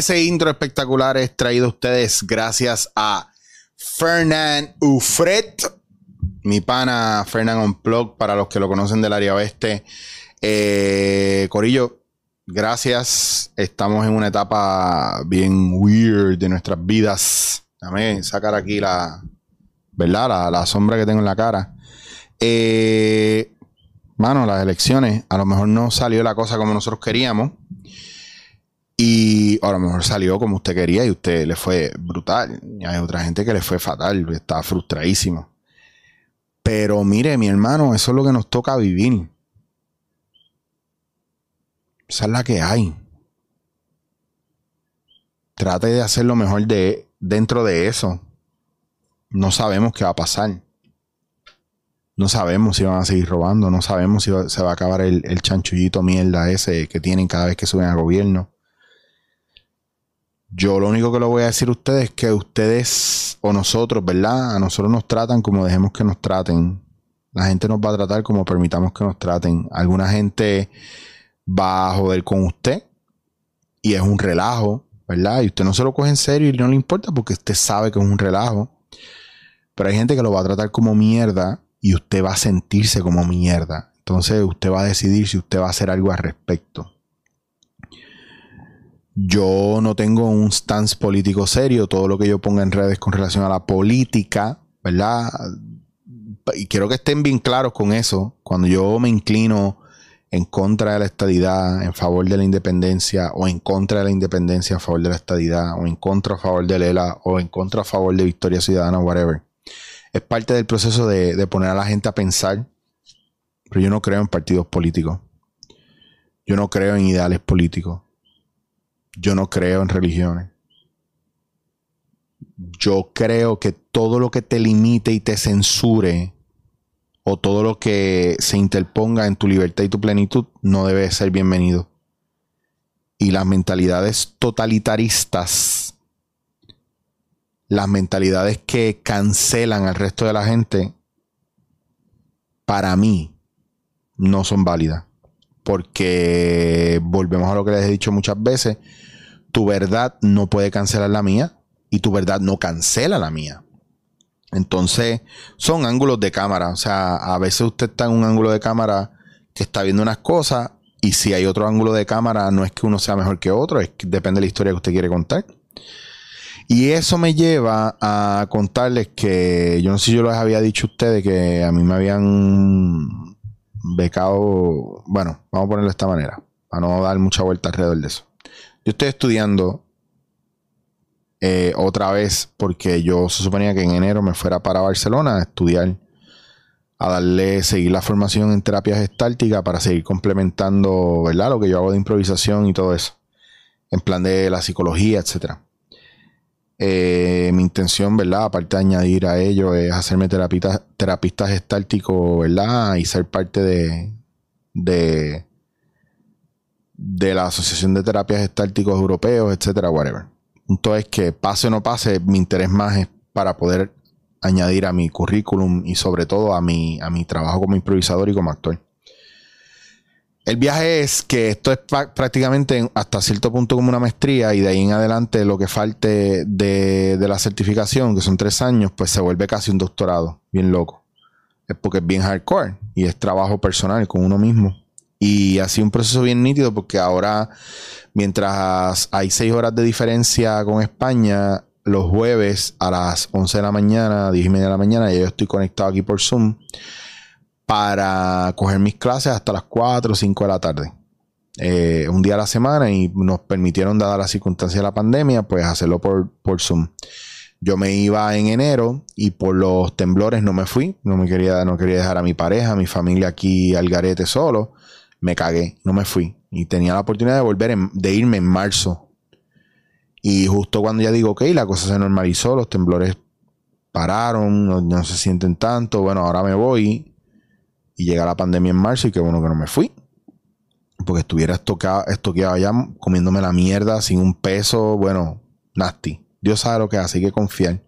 Ese intro espectacular es traído a ustedes gracias a Fernand Ufret, mi pana Fernand Onplog, para los que lo conocen del área oeste. Corillo, gracias. Estamos en una etapa bien weird de nuestras vidas. Amén. Sacar aquí la, ¿verdad? La sombra que tengo en la cara. Mano, las elecciones, a lo mejor no salió la cosa como nosotros queríamos. Y a lo mejor salió como usted quería y a usted le fue brutal. Y hay otra gente que le fue fatal, está frustradísimo. Pero mire, mi hermano, eso es lo que nos toca vivir. Esa es la que hay. Trate de hacer lo mejor dentro de eso. No sabemos qué va a pasar. No sabemos si van a seguir robando. No sabemos si se va a acabar el chanchullito mierda ese que tienen cada vez que suben al gobierno. Yo lo único que le voy a decir a ustedes es que ustedes o nosotros, ¿verdad? A nosotros nos tratan como dejemos que nos traten. La gente nos va a tratar como permitamos que nos traten. Alguna gente va a joder con usted y es un relajo, ¿verdad? Y usted no se lo coge en serio y no le importa porque usted sabe que es un relajo. Pero hay gente que lo va a tratar como mierda y usted va a sentirse como mierda. Entonces usted va a decidir si usted va a hacer algo al respecto. Yo no tengo un stance político serio. Todo lo que yo ponga en redes con relación a la política, ¿verdad? Y quiero que estén bien claros con eso. Cuando yo me inclino en contra de la estadidad, en favor de la independencia, o en contra de la independencia a favor de la estadidad, o en contra a favor de Lela, o en contra a favor de Victoria Ciudadana, whatever. Es parte del proceso de poner a la gente a pensar. Pero yo no creo en partidos políticos. Yo no creo en ideales políticos. Yo no creo en religiones. Yo creo que todo lo que te limite y te censure o todo lo que se interponga en tu libertad y tu plenitud no debe ser bienvenido. Y las mentalidades totalitaristas, las mentalidades que cancelan al resto de la gente, para mí no son válidas. Porque volvemos a lo que les he dicho muchas veces, tu verdad no puede cancelar la mía y tu verdad no cancela la mía. Entonces son ángulos de cámara, o sea, a veces usted está en un ángulo de cámara que está viendo unas cosas y si hay otro ángulo de cámara no es que uno sea mejor que otro, es que depende de la historia que usted quiere contar. Y eso me lleva a contarles que yo no sé si yo les había dicho a ustedes que a mí me habían becado, bueno, vamos a ponerlo de esta manera, para no dar mucha vuelta alrededor de eso. Yo estoy estudiando otra vez porque yo se suponía que en enero me fuera para Barcelona a estudiar, a seguir la formación en terapia gestáltica para seguir complementando, ¿verdad? Lo que yo hago de improvisación y todo eso, en plan de la psicología, etcétera. Mi intención, ¿verdad? Aparte de añadir a ello, es hacerme terapista gestáltico, ¿verdad? Y ser parte de la Asociación de Terapias Gestálticas Europeos, etcétera, whatever. Entonces, que pase o no pase, mi interés más es para poder añadir a mi currículum y sobre todo a mi trabajo como improvisador y como actor. El viaje es que esto es prácticamente hasta cierto punto como una maestría y de ahí en adelante lo que falte de la certificación, que son 3 años, pues se vuelve casi un doctorado, bien loco. Es porque es bien hardcore y es trabajo personal con uno mismo. Y ha sido un proceso bien nítido porque ahora, mientras hay 6 horas de diferencia con España, los jueves a las 11 de la mañana, 10 y media de la mañana, yo estoy conectado aquí por Zoom, para coger mis clases hasta las 4 o 5 de la tarde. Un día a la semana y nos permitieron, dadas las circunstancias de la pandemia, pues hacerlo por Zoom. Yo me iba en enero y por los temblores no me fui. No quería dejar a mi pareja, a mi familia aquí al garete solo. Me cagué, no me fui. Y tenía la oportunidad de volver, de irme en marzo. Y justo cuando ya digo, ok, la cosa se normalizó, los temblores pararon, no se sienten tanto, bueno, ahora me voy. Y llega la pandemia en marzo y qué bueno que no me fui. Porque estuviera estoqueado allá comiéndome la mierda sin un peso. Bueno, nasty. Dios sabe lo que hace, hay que confiar.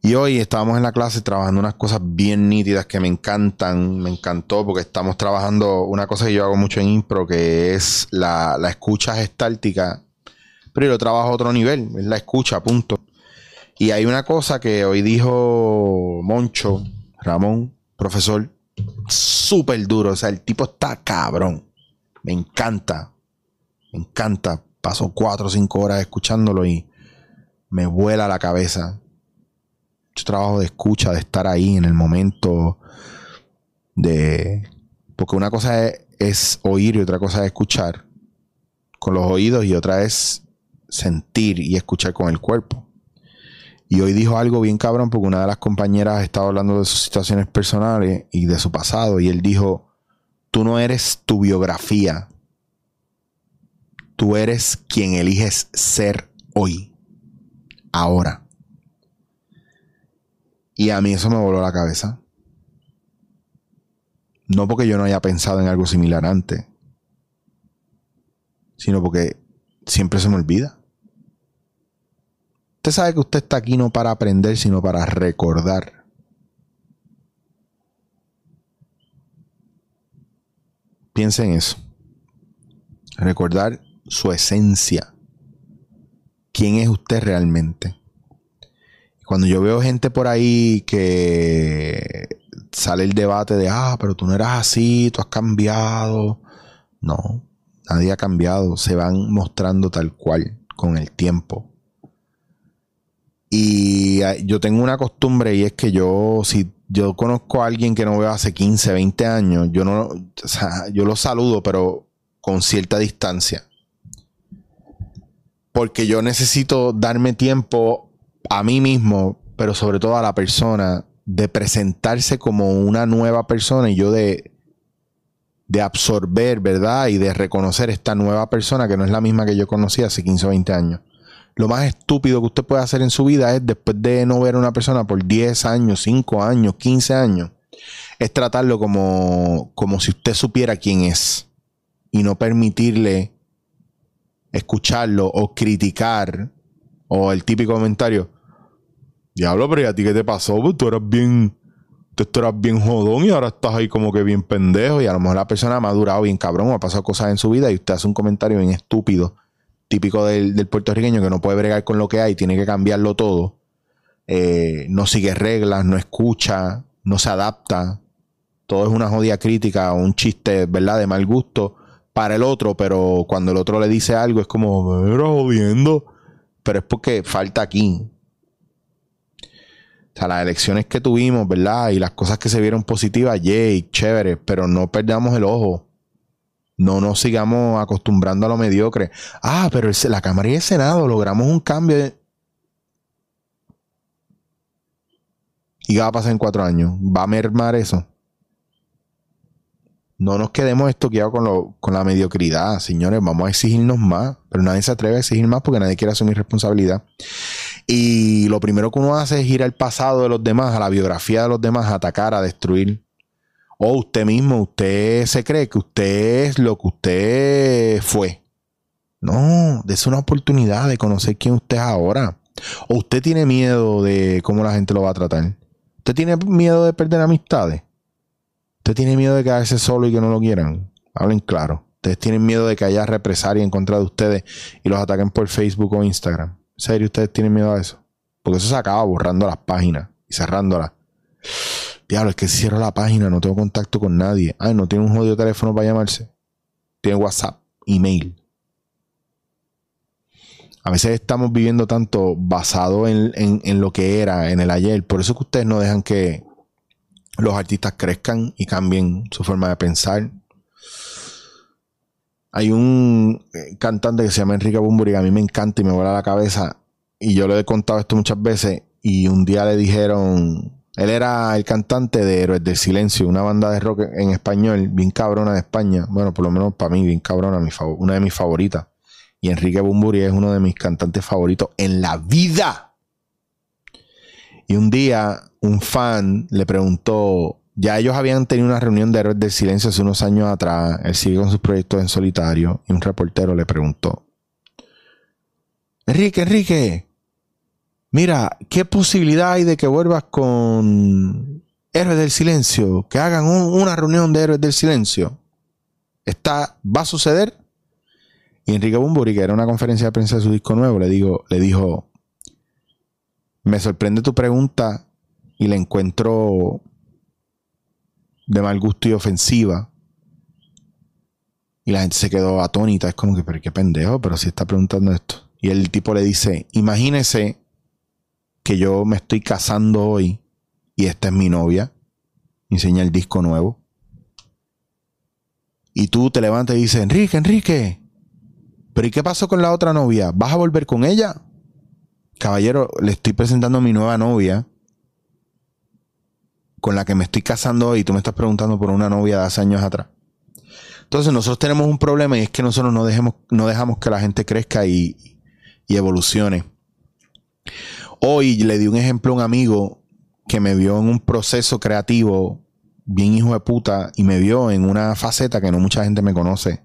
Y hoy estábamos en la clase trabajando unas cosas bien nítidas que me encantan. Me encantó porque estamos trabajando una cosa que yo hago mucho en impro, que es la escucha gestáltica pero yo lo trabajo a otro nivel, es la escucha, punto. Y hay una cosa que hoy dijo Moncho Ramón, profesor, súper duro, o sea, el tipo está cabrón, me encanta, me encanta. Paso 4 o 5 horas escuchándolo y me vuela la cabeza. Mucho trabajo de escucha, de estar ahí en el momento, de porque una cosa es oír y otra cosa es escuchar con los oídos y otra es sentir y escuchar con el cuerpo. Y hoy dijo algo bien cabrón, porque una de las compañeras estaba hablando de sus situaciones personales y de su pasado, y él dijo: tú no eres tu biografía, tú eres quien eliges ser hoy, ahora. Y a mí eso me voló la cabeza. No porque yo no haya pensado en algo similar antes, sino porque siempre se me olvida. Usted sabe que usted está aquí no para aprender, sino para recordar. Piensen en eso. Recordar su esencia. ¿Quién es usted realmente? Cuando yo veo gente por ahí que sale el debate de, pero tú no eras así, tú has cambiado. No, nadie ha cambiado. Se van mostrando tal cual con el tiempo. Y yo tengo una costumbre, y es que si yo conozco a alguien que no veo hace 15, 20 años, yo lo saludo, pero con cierta distancia. Porque yo necesito darme tiempo a mí mismo, pero sobre todo a la persona, de presentarse como una nueva persona, y yo de absorber, ¿verdad? Y de reconocer esta nueva persona que no es la misma que yo conocí hace 15 o 20 años. Lo más estúpido que usted puede hacer en su vida es, después de no ver a una persona por 10 años, 5 años, 15 años, es tratarlo como si usted supiera quién es, y no permitirle escucharlo o criticar, o el típico comentario: diablo, pero ¿y a ti qué te pasó? Pues tú eras bien jodón y ahora estás ahí como que bien pendejo. Y a lo mejor la persona ha madurado bien cabrón, o ha pasado cosas en su vida, y usted hace un comentario bien estúpido, típico del puertorriqueño que no puede bregar con lo que hay, tiene que cambiarlo todo. No sigue reglas, no escucha, no se adapta. Todo es una jodida crítica, un chiste, ¿verdad?, de mal gusto para el otro, pero cuando el otro le dice algo es como, me era jodiendo. Pero es porque falta aquí. O sea, las elecciones que tuvimos, ¿verdad?, y las cosas que se vieron positivas, yay, chévere, pero no perdamos el ojo. No nos sigamos acostumbrando a lo mediocre. Pero la Cámara y el Senado logramos un cambio. ¿Y qué va a pasar en 4 años? ¿Va a mermar eso? No nos quedemos estoqueados con la mediocridad, señores. Vamos a exigirnos más, pero nadie se atreve a exigir más porque nadie quiere asumir responsabilidad. Y lo primero que uno hace es ir al pasado de los demás, a la biografía de los demás, a atacar, a destruir. O usted mismo, usted se cree que usted es lo que usted fue. No, es una oportunidad de conocer quién usted es ahora. O usted tiene miedo de cómo la gente lo va a tratar. Usted tiene miedo de perder amistades. Usted tiene miedo de quedarse solo y que no lo quieran. Hablen claro. Ustedes tienen miedo de que haya represalias en contra de ustedes y los ataquen por Facebook o Instagram. ¿En serio ustedes tienen miedo a eso? Porque eso se acaba borrando las páginas y cerrándolas. Diablo, es que cierro la página, no tengo contacto con nadie. No tiene un jodido teléfono para llamarse. Tiene WhatsApp, email. A veces estamos viviendo tanto basado en lo que era, en el ayer. Por eso es que ustedes no dejan que los artistas crezcan y cambien su forma de pensar. Hay un cantante que se llama Enrique Bunbury, que a mí me encanta y me vuela la cabeza. Y yo le he contado esto muchas veces. Y un día le dijeron... Él era el cantante de Héroes del Silencio, una banda de rock en español bien cabrona de España. Bueno, por lo menos para mí, bien cabrona, una de mis favoritas. Y Enrique Bunbury es uno de mis cantantes favoritos en la vida. Y un día un fan le preguntó, ya ellos habían tenido una reunión de Héroes del Silencio hace unos años atrás, él sigue con sus proyectos en solitario, y un reportero le preguntó: Enrique, mira, ¿qué posibilidad hay de que vuelvas con Héroes del Silencio? Que hagan una reunión de Héroes del Silencio. ¿Va a suceder? Y Enrique Bunbury, que era una conferencia de prensa de su disco nuevo, le dijo, me sorprende tu pregunta y la encuentro de mal gusto y ofensiva. Y la gente se quedó atónita, es como que, pero qué pendejo, pero si está preguntando esto. Y el tipo le dice, imagínese que yo me estoy casando hoy y esta es mi novia, enseña el disco nuevo. Y tú te levantas y dices, Enrique, ¿pero y qué pasó con la otra novia? ¿Vas a volver con ella? Caballero, le estoy presentando a mi nueva novia con la que me estoy casando hoy y tú me estás preguntando por una novia de hace años atrás. Entonces nosotros tenemos un problema y es que nosotros no dejamos que la gente crezca y evolucione. Hoy le di un ejemplo a un amigo que me vio en un proceso creativo bien hijo de puta y me vio en una faceta que no mucha gente me conoce.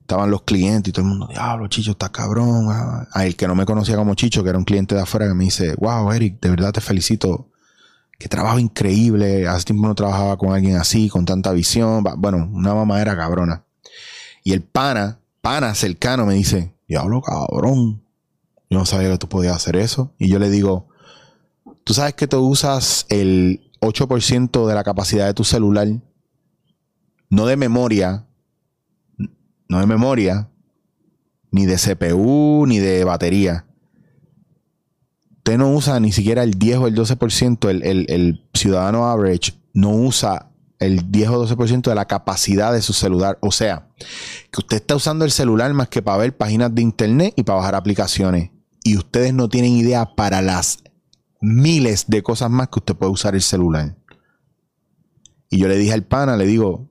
Estaban los clientes y todo el mundo, diablo, Chicho, estás cabrón. A el que no me conocía como Chicho, que era un cliente de afuera, que me dice, wow, Eric, de verdad te felicito. Qué trabajo increíble. Hace tiempo no trabajaba con alguien así, con tanta visión. Bueno, una mamadera cabrona. Y el pana cercano me dice, diablo, cabrón, yo no sabía que tú podías hacer eso. Y yo le digo, tú sabes que tú usas el 8% de la capacidad de tu celular, no de memoria, ni de CPU, ni de batería. Usted no usa ni siquiera el 10 o el 12%, el ciudadano average no usa el 10 o 12% de la capacidad de su celular. O sea, que usted está usando el celular más que para ver páginas de internet y para bajar aplicaciones. Y ustedes no tienen idea para las miles de cosas más que usted puede usar el celular. Y yo le dije al pana, le digo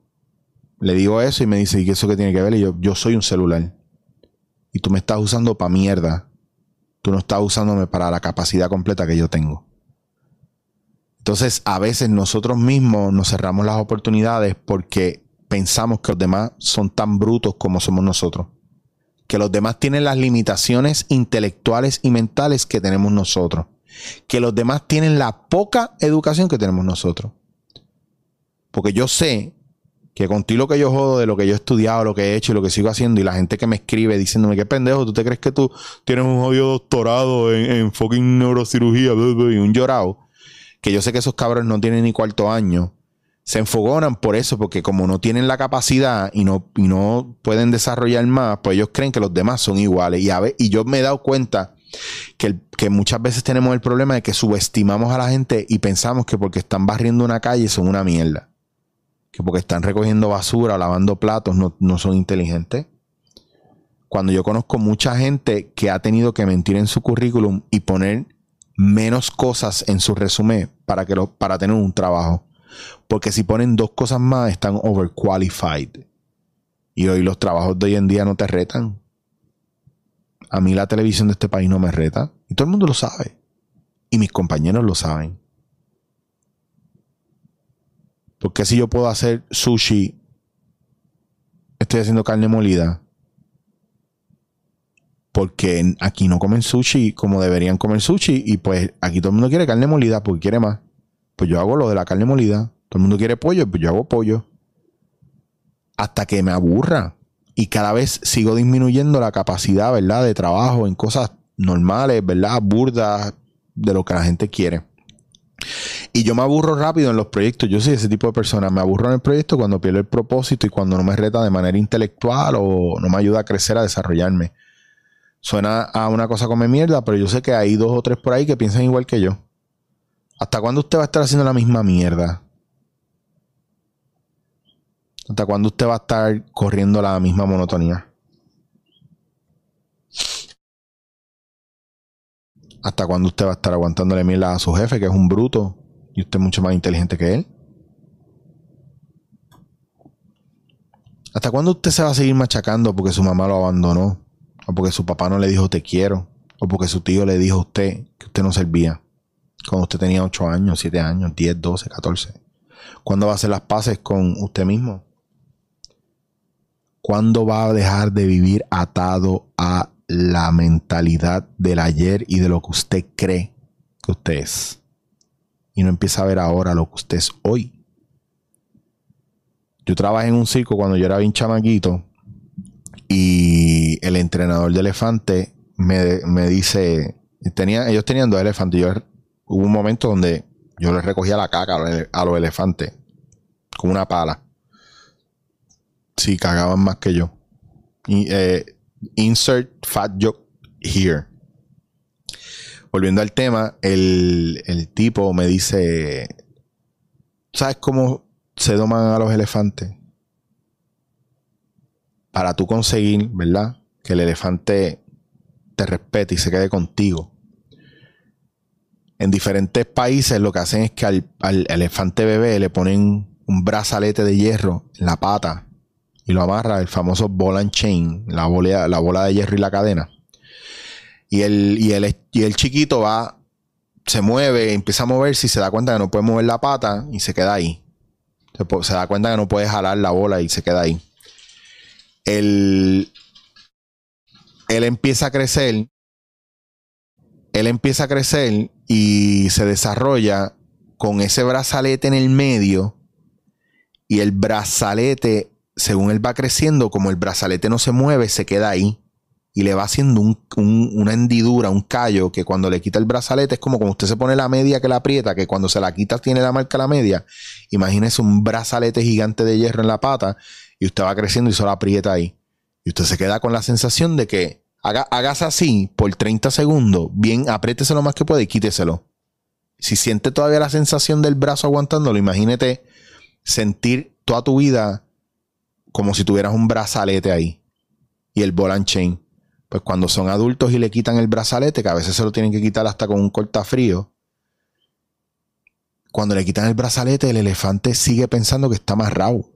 eso y me dice, ¿y eso qué tiene que ver? Y yo soy un celular. Y tú me estás usando para mierda. Tú no estás usándome para la capacidad completa que yo tengo. Entonces, a veces nosotros mismos nos cerramos las oportunidades porque pensamos que los demás son tan brutos como somos nosotros. Que los demás tienen las limitaciones intelectuales y mentales que tenemos nosotros. Que los demás tienen la poca educación que tenemos nosotros. Porque yo sé que contigo lo que yo jodo de lo que yo he estudiado, lo que he hecho y lo que sigo haciendo, y la gente que me escribe diciéndome, qué pendejo, ¿tú te crees que tú tienes un jodido doctorado en fucking neurocirugía? Y un llorado, que yo sé que esos cabros no tienen ni cuarto año, se enfogonan por eso, porque como no tienen la capacidad y no pueden desarrollar más, pues ellos creen que los demás son iguales. Y yo me he dado cuenta que muchas veces tenemos el problema de que subestimamos a la gente y pensamos que porque están barriendo una calle son una mierda. Que porque están recogiendo basura o lavando platos no son inteligentes. Cuando yo conozco mucha gente que ha tenido que mentir en su currículum y poner menos cosas en su resumen para tener un trabajo. Porque si ponen dos cosas más están overqualified. Y hoy los trabajos de hoy en día no te retan. A mí la televisión de este país no me reta. Y todo el mundo lo sabe. Y mis compañeros lo saben. Porque si yo puedo hacer sushi, estoy haciendo carne molida. Porque aquí no comen sushi como deberían comer sushi. Y pues aquí todo el mundo quiere carne molida porque quiere más. Pues yo hago lo de la carne molida. Todo el mundo quiere pollo, pues yo hago pollo. Hasta que me aburra. Y cada vez sigo disminuyendo la capacidad, ¿verdad? De trabajo en cosas normales, ¿verdad? Burdas de lo que la gente quiere. Y yo me aburro rápido en los proyectos. Yo soy ese tipo de persona. Me aburro en el proyecto cuando pierdo el propósito y cuando no me reta de manera intelectual o no me ayuda a crecer, a desarrollarme. Suena a una cosa come mierda, pero yo sé que hay 2 o 3 por ahí que piensan igual que yo. ¿Hasta cuándo usted va a estar haciendo la misma mierda? ¿Hasta cuándo usted va a estar corriendo la misma monotonía? ¿Hasta cuándo usted va a estar aguantándole mierda a su jefe, que es un bruto, y usted es mucho más inteligente que él? ¿Hasta cuándo usted se va a seguir machacando porque su mamá lo abandonó? ¿O porque su papá no le dijo te quiero? ¿O porque su tío le dijo a usted que usted no servía cuando usted tenía 8 años, 7 años, 10, 12, 14? ¿Cuándo va a hacer las paces con usted mismo? ¿Cuándo va a dejar de vivir atado a la mentalidad del ayer y de lo que usted cree que usted es? Y no empieza a ver ahora lo que usted es hoy. Yo trabajé en un circo cuando yo era bien chamaquito. Y el entrenador de elefante me dice, ellos tenían dos elefantes. Hubo un momento donde yo les recogía la caca a los elefantes con una pala. Sí, cagaban más que yo. Y, insert fat joke here. Volviendo al tema, el tipo me dice, ¿sabes cómo se doman a los elefantes? Para tú conseguir, ¿verdad?, que el elefante te respete y se quede contigo. En diferentes países lo que hacen es que al elefante bebé le ponen un brazalete de hierro en la pata y lo amarra, el famoso ball and chain, la bola de hierro y la cadena. Y el chiquito se mueve, empieza a moverse y se da cuenta que no puede mover la pata y se queda ahí. Se da cuenta que no puede jalar la bola y se queda ahí. Él empieza a crecer. Él empieza a crecer y se desarrolla con ese brazalete en el medio. Y el brazalete, según él va creciendo, como el brazalete no se mueve, se queda ahí. Y le va haciendo una hendidura, un callo, que cuando le quita el brazalete es como cuando usted se pone la media que la aprieta, que cuando se la quita tiene la marca la media. Imagínese un brazalete gigante de hierro en la pata y usted va creciendo y solo aprieta ahí. Y usted se queda con la sensación de que hágase así por 30 segundos, bien, apriétese lo más que puede y quíteselo. Si siente todavía la sensación del brazo aguantándolo, imagínate sentir toda tu vida como si tuvieras un brazalete ahí. Y el ball and chain. Pues cuando son adultos y le quitan el brazalete, que a veces se lo tienen que quitar hasta con un cortafrío, cuando le quitan el brazalete, el elefante sigue pensando que está amarrado.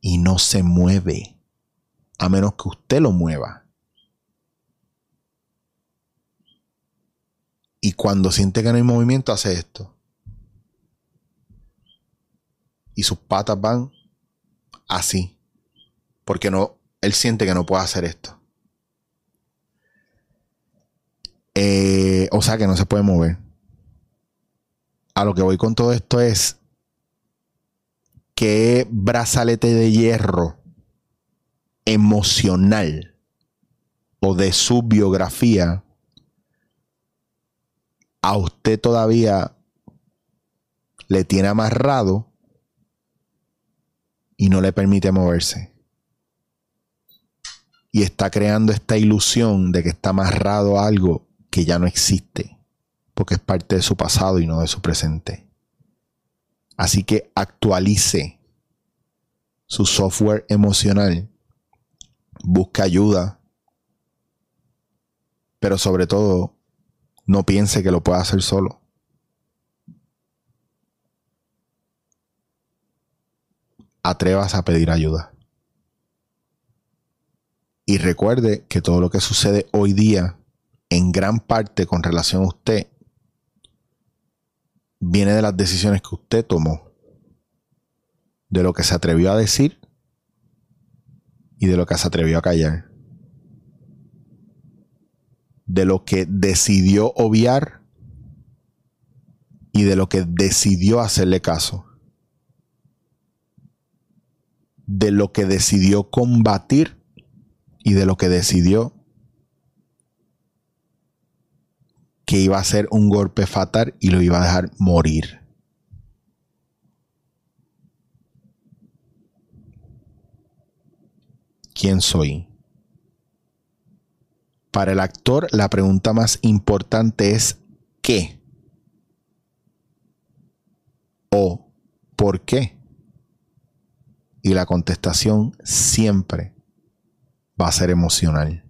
Y no se mueve, a menos que usted lo mueva. Y cuando siente que no hay movimiento, hace esto. Y sus patas van así, porque no, él siente que no puede hacer esto. O sea que no se puede mover. A lo que voy con todo esto es, ¿qué brazalete de hierro emocional o de su biografía a usted todavía le tiene amarrado y no le permite moverse? Y está creando esta ilusión de que está amarrado a algo que ya no existe, porque es parte de su pasado y no de su presente. Así que actualice su software emocional, busque ayuda, pero sobre todo, no piense que lo pueda hacer solo. Atrévase a pedir ayuda. Y recuerde que todo lo que sucede hoy día, en gran parte con relación a usted, viene de las decisiones que usted tomó, de lo que se atrevió a decir y de lo que se atrevió a callar, de lo que decidió obviar y de lo que decidió hacerle caso, de lo que decidió combatir y de lo que decidió que iba a ser un golpe fatal y lo iba a dejar morir. ¿Quién soy? Para el actor, la pregunta más importante es ¿qué? ¿O por qué? Y la contestación siempre va a ser emocional.